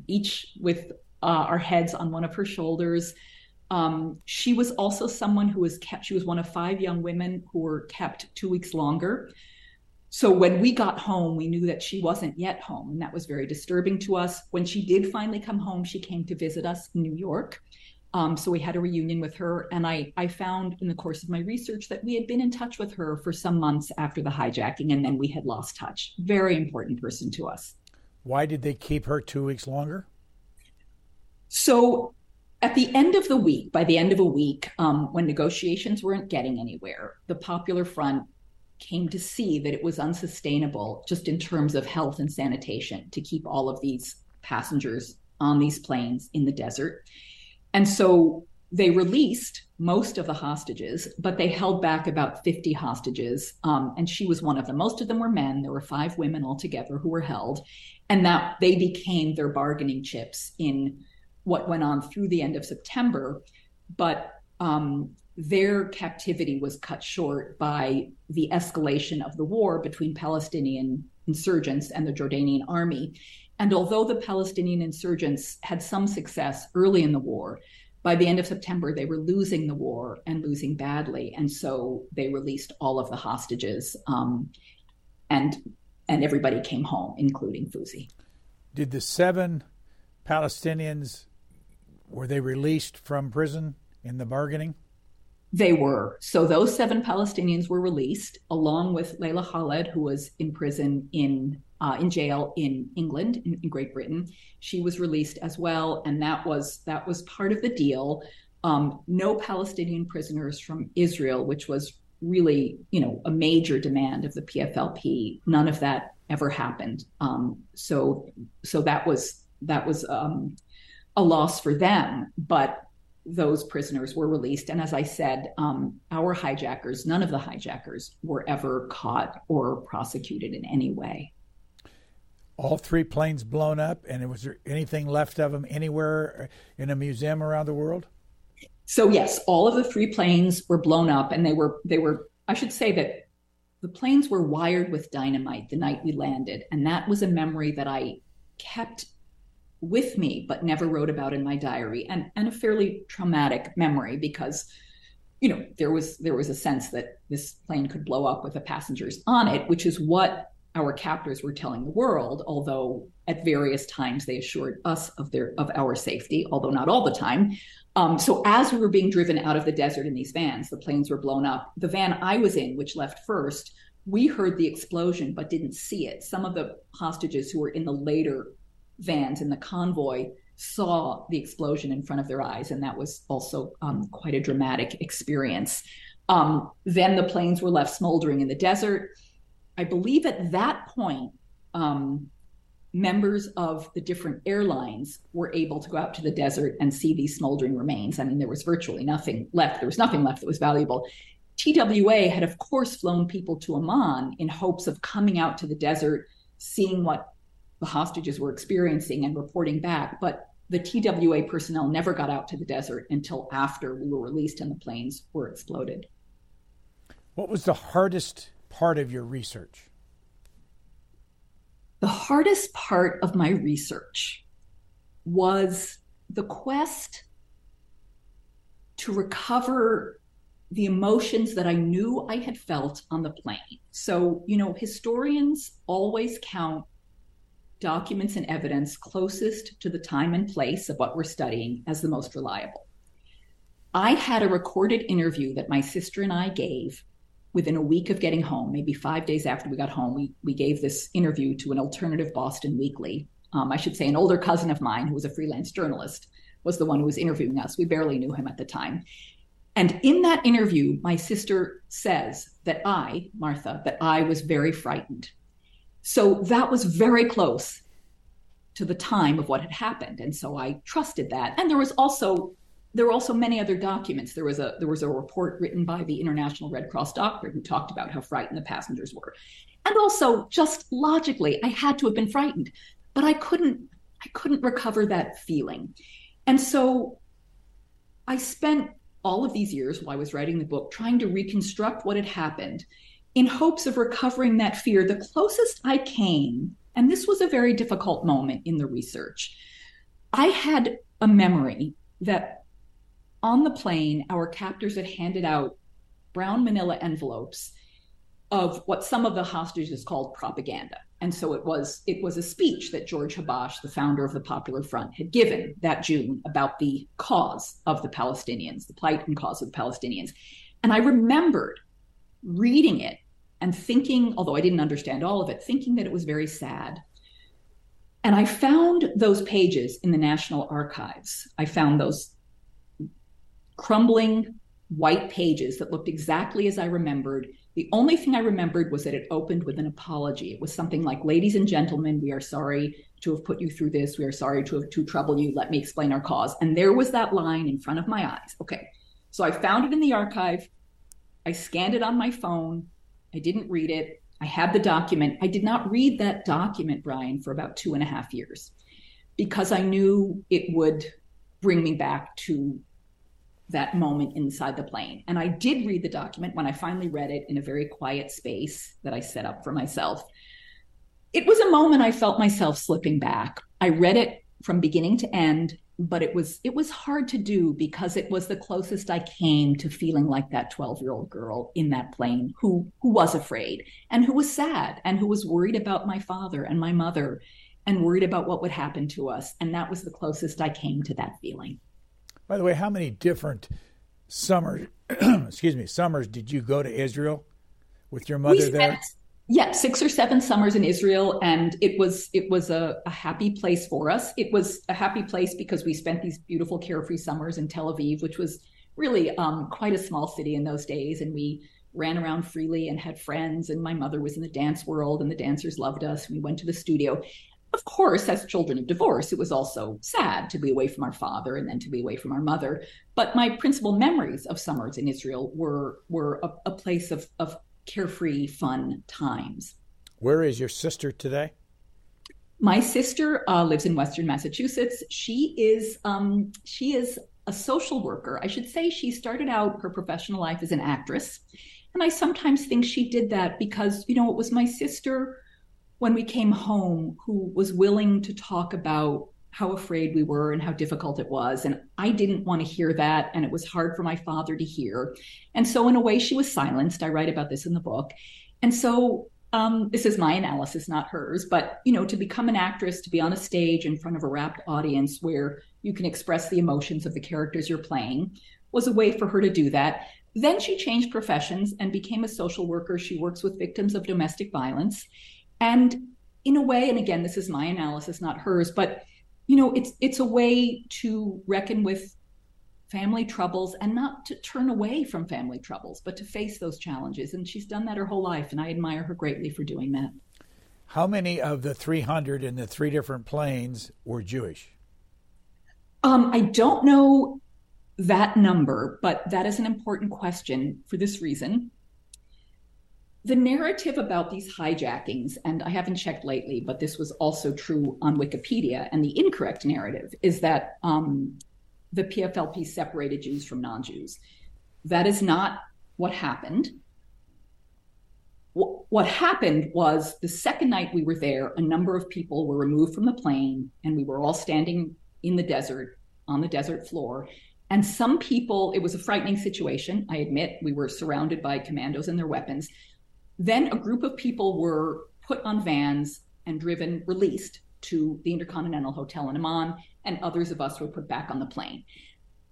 each with our heads on one of her shoulders. She was also someone who was kept, she was one of five young women who were kept 2 weeks longer. So when we got home, we knew that she wasn't yet home, and that was very disturbing to us. When she did finally come home, she came to visit us in New York. So we had a reunion with her, and I found in the course of my research that we had been in touch with her for some months after the hijacking, and then we had lost touch. Very important person to us. Why did they keep her 2 weeks longer? So at the end of the week, by the end of a week, when negotiations weren't getting anywhere, the Popular Front came to see that it was unsustainable just in terms of health and sanitation to keep all of these passengers on these planes in the desert. And so they released most of the hostages, but they held back about 50 hostages. And she was one of them. Most of them were men. There were five women altogether who were held, and that they became their bargaining chips in what went on through the end of September. But their captivity was cut short by the escalation of the war between Palestinian insurgents and the Jordanian army. And although the Palestinian insurgents had some success early in the war, by the end of September, they were losing the war and losing badly. And so they released all of the hostages and everybody came home, including Fuzi. Did the 7 Palestinians, were they released from prison in the bargaining? They were. So those 7 Palestinians were released, along with Leila Khaled, who was in prison in jail in England, in Great Britain. She was released as well, and that was part of the deal. No Palestinian prisoners from Israel, which was really, a major demand of the PFLP. None of that ever happened. So that was a loss for them, but those prisoners were released. And as I said, our hijackers, none of the hijackers were ever caught or prosecuted in any way. All 3 planes blown up, and was there anything left of them anywhere in a museum around the world? So yes, all of the 3 planes were blown up, and they were, I should say that the planes were wired with dynamite the night we landed. And that was a memory that I kept with me, but never wrote about in my diary, and a fairly traumatic memory because, there was a sense that this plane could blow up with the passengers on it, which is what our captors were telling the world, although at various times they assured us of our safety, although not all the time. So as we were being driven out of the desert in these vans, the planes were blown up. The van I was in, which left first, we heard the explosion, but didn't see it. Some of the hostages who were in the later vans in the convoy saw the explosion in front of their eyes, and that was also quite a dramatic experience. Then the planes were left smoldering in the desert. I believe at that point, members of the different airlines were able to go out to the desert and see these smoldering remains. I mean, there was virtually nothing left. There was nothing left that was valuable. TWA had, of course, flown people to Amman in hopes of coming out to the desert, seeing what the hostages were experiencing and reporting back, but the TWA personnel never got out to the desert until after we were released and the planes were exploded. What was the hardest part of your research? The hardest part of my research was the quest to recover the emotions that I knew I had felt on the plane. So, historians always count documents and evidence closest to the time and place of what we're studying as the most reliable. I had a recorded interview that my sister and I gave within a week of getting home, maybe 5 days after we got home. We gave this interview to an alternative Boston weekly. I should say an older cousin of mine who was a freelance journalist was the one who was interviewing us. We barely knew him at the time. And in that interview, my sister says that Martha, was very frightened. So that was very close to the time of what had happened. And so I trusted that. And there were also many other documents. There was a report written by the International Red Cross doctor who talked about how frightened the passengers were. And also, just logically, I had to have been frightened, but I couldn't recover that feeling. And so I spent all of these years while I was writing the book trying to reconstruct what had happened, in hopes of recovering that fear. The closest I came, and this was a very difficult moment in the research, I had a memory that on the plane, our captors had handed out brown manila envelopes of what some of the hostages called propaganda. And so it was a speech that George Habash, the founder of the Popular Front, had given that June about the cause of the Palestinians, the plight and cause of the Palestinians. And I remembered reading it and thinking, although I didn't understand all of it, thinking that it was very sad. And I found those pages in the National Archives. I found those crumbling white pages that looked exactly as I remembered. The only thing I remembered was that it opened with an apology. It was something like, "Ladies and gentlemen, we are sorry to have put you through this. We are sorry to trouble you. Let me explain our cause." And there was that line in front of my eyes. Okay, so I found it in the archive. I scanned it on my phone. I didn't read it. I had the document. I did not read that document, Brian, for about 2.5 years, because I knew it would bring me back to that moment inside the plane. And I did read the document when I finally read it in a very quiet space that I set up for myself. It was a moment I felt myself slipping back. I read it from beginning to end, but it was hard to do because it was the closest I came to feeling like that 12-year-old girl in that plane who was afraid and who was sad and who was worried about my father and my mother and worried about what would happen to us. And that was the closest I came to that feeling. By the way, how many different summers, summers did you go to Israel with your mother there? Yeah, 6 or 7 summers in Israel, and it was a happy place for us. It was a happy place because we spent these beautiful carefree summers in Tel Aviv, which was really quite a small city in those days, and we ran around freely and had friends, and my mother was in the dance world, and the dancers loved us. We went to the studio. Of course, as children of divorce, it was also sad to be away from our father and then to be away from our mother. But my principal memories of summers in Israel were a place of carefree, fun times. Where is your sister today? My sister lives in Western Massachusetts. She is a social worker. I should say she started out her professional life as an actress. And I sometimes think she did that because, you know, it was my sister when we came home who was willing to talk about how afraid we were and how difficult it was. And I didn't want to hear that. And it was hard for my father to hear. And so in a way she was silenced. I write about this in the book. And so this is my analysis, not hers, but you know, to become an actress, to be on a stage in front of a rapt audience where you can express the emotions of the characters you're playing was a way for her to do that. Then she changed professions and became a social worker. She works with victims of domestic violence. And in a way, and again, this is my analysis, not hers, but you know, it's a way to reckon with family troubles and not to turn away from family troubles, but to face those challenges. And she's done that her whole life, and I admire her greatly for doing that. How many of the 300 in the 3 different planes were Jewish? I don't know that number, but that is an important question for this reason. The narrative about these hijackings, and I haven't checked lately, but this was also true on Wikipedia, and the incorrect narrative is that the PFLP separated Jews from non-Jews. That is not what happened. What happened was the second night we were there, a number of people were removed from the plane, and we were all standing in the desert, on the desert floor. And some people, it was a frightening situation, I admit, we were surrounded by commandos and their weapons. Then a group of people were put on vans and driven, released to the Intercontinental Hotel in Amman, and others of us were put back on the plane.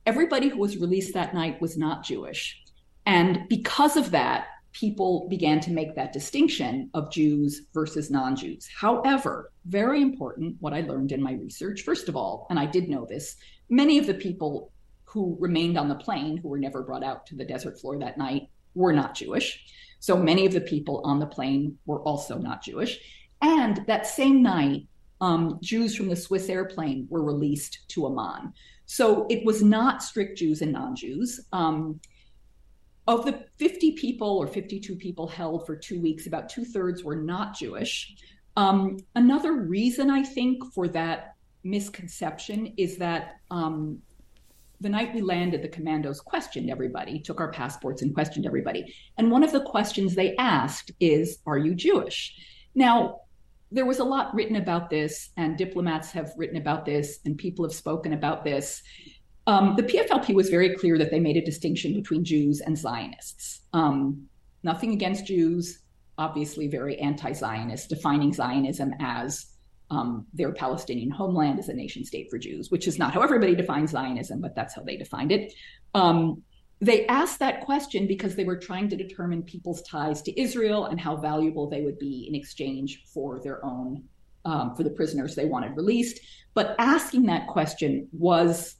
Everybody who was released that night was not Jewish. And because of that, people began to make that distinction of Jews versus non-Jews. However, very important, what I learned in my research, first of all, and I did know this, many of the people who remained on the plane, who were never brought out to the desert floor that night, were not Jewish. So many of the people on the plane were also not Jewish. And that same night, Jews from the Swiss airplane were released to Amman. So it was not strict Jews and non-Jews. Of the 50 people or 52 people held for 2 weeks, about 2/3 were not Jewish. Another reason, I think, for that misconception is that the night we landed, the commandos questioned everybody, took our passports and questioned everybody. And one of the questions they asked is, are you Jewish? Now, there was a lot written about this, and diplomats have written about this, and people have spoken about this. The PFLP was very clear that they made a distinction between Jews and Zionists. Nothing against Jews, obviously very anti-Zionist, defining Zionism as their Palestinian homeland as a nation state for Jews, which is not how everybody defines Zionism, but that's how they defined it. They asked that question because they were trying to determine people's ties to Israel and how valuable they would be in exchange for their own, for the prisoners they wanted released. But asking that question was,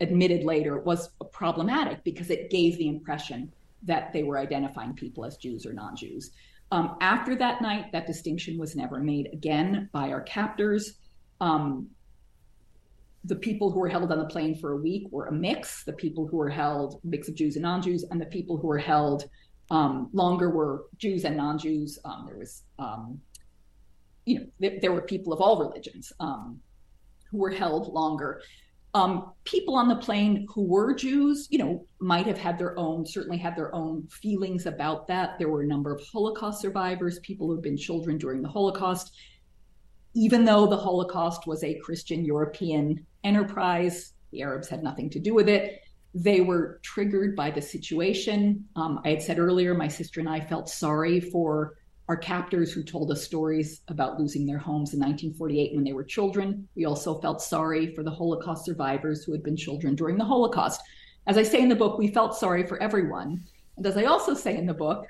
admitted later, was problematic because it gave the impression that they were identifying people as Jews or non-Jews. After that night, that distinction was never made again by our captors. The people who were held on the plane for a week were a mix. The people who were held, mix of Jews and non-Jews, and the people who were held longer were Jews and non-Jews. There were people of all religions who were held longer. People on the plane who were Jews, you know, might have had their own, certainly had their own feelings about that. There were a number of Holocaust survivors, people who had been children during the Holocaust. Even though the Holocaust was a Christian European enterprise, the Arabs had nothing to do with it. They were triggered by the situation. I had said earlier, my sister and I felt sorry for our captors who told us stories about losing their homes in 1948 when they were children. We also felt sorry for the Holocaust survivors who had been children during the Holocaust. As I say in the book, we felt sorry for everyone. And as I also say in the book,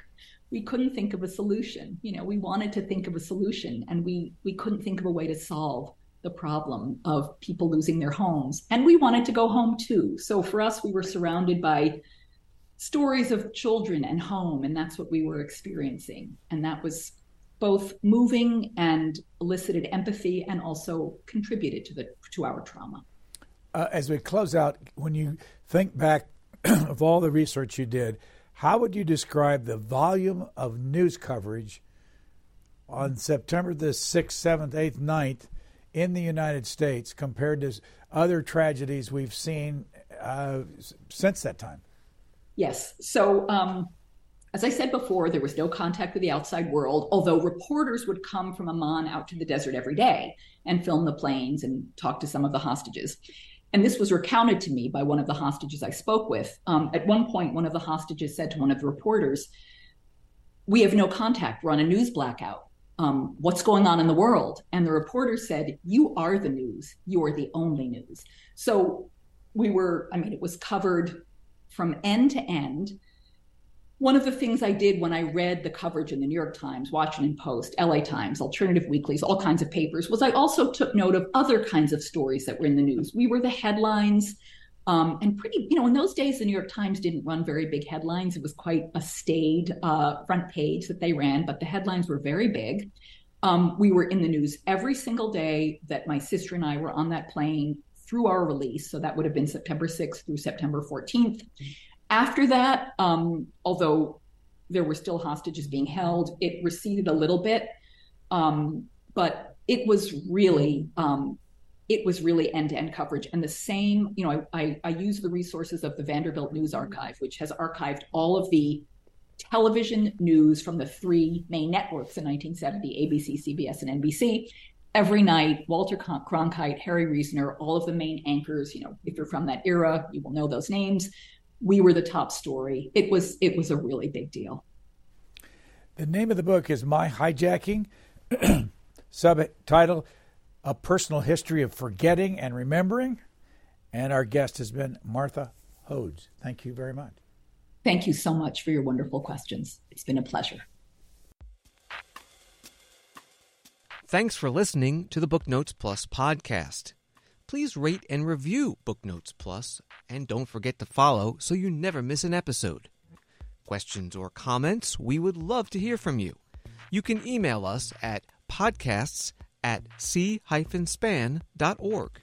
we couldn't think of a solution. You know, we wanted to think of a solution, and we couldn't think of a way to solve the problem of people losing their homes. And we wanted to go home too. So for us, we were surrounded by stories of children and home, and that's what we were experiencing. And that was both moving and elicited empathy, and also contributed to our trauma. As we close out, when you think back of all the research you did, how would you describe the volume of news coverage on September the 6th, 7th, 8th, 9th in the United States compared to other tragedies we've seen since that time? Yes. So as I said before, there was no contact with the outside world, although reporters would come from Amman out to the desert every day and film the planes and talk to some of the hostages. And this was recounted to me by one of the hostages I spoke with. At one point, one of the hostages said to one of the reporters, "We have no contact. We're on a news blackout. What's going on in the world?" And the reporter said, "You are the news. You are the only news." So we were, I mean, it was covered from end to end. One of the things I did when I read the coverage in the New York Times, Washington Post, LA Times, alternative weeklies, all kinds of papers, was I also took note of other kinds of stories that were in the news. We were the headlines, and pretty, you know, in those days, the New York Times didn't run very big headlines. It was quite a staid front page that they ran, but the headlines were very big. We were in the news every single day that my sister and I were on that plane through our release. So that would have been September 6th through September 14th. After that, although there were still hostages being held, it receded a little bit. But it was really end-to-end coverage. And the same, you know, I use the resources of the Vanderbilt News Archive, which has archived all of the television news from the three main networks in 1970, ABC, CBS, and NBC. Every night, Walter Cronkite, Harry Reasoner, all of the main anchors, you know, if you're from that era, you will know those names. We were the top story. It was a really big deal. The name of the book is My Hijacking, subtitle, A Personal History of Forgetting and Remembering. And our guest has been Martha Hodes. Thank you very much. Thank you so much for your wonderful questions. It's been a pleasure. Thanks for listening to the Book Notes Plus podcast. Please rate and review Book Notes Plus, and don't forget to follow so you never miss an episode. Questions or comments? We would love to hear from you. You can email us at podcasts@c-span.org.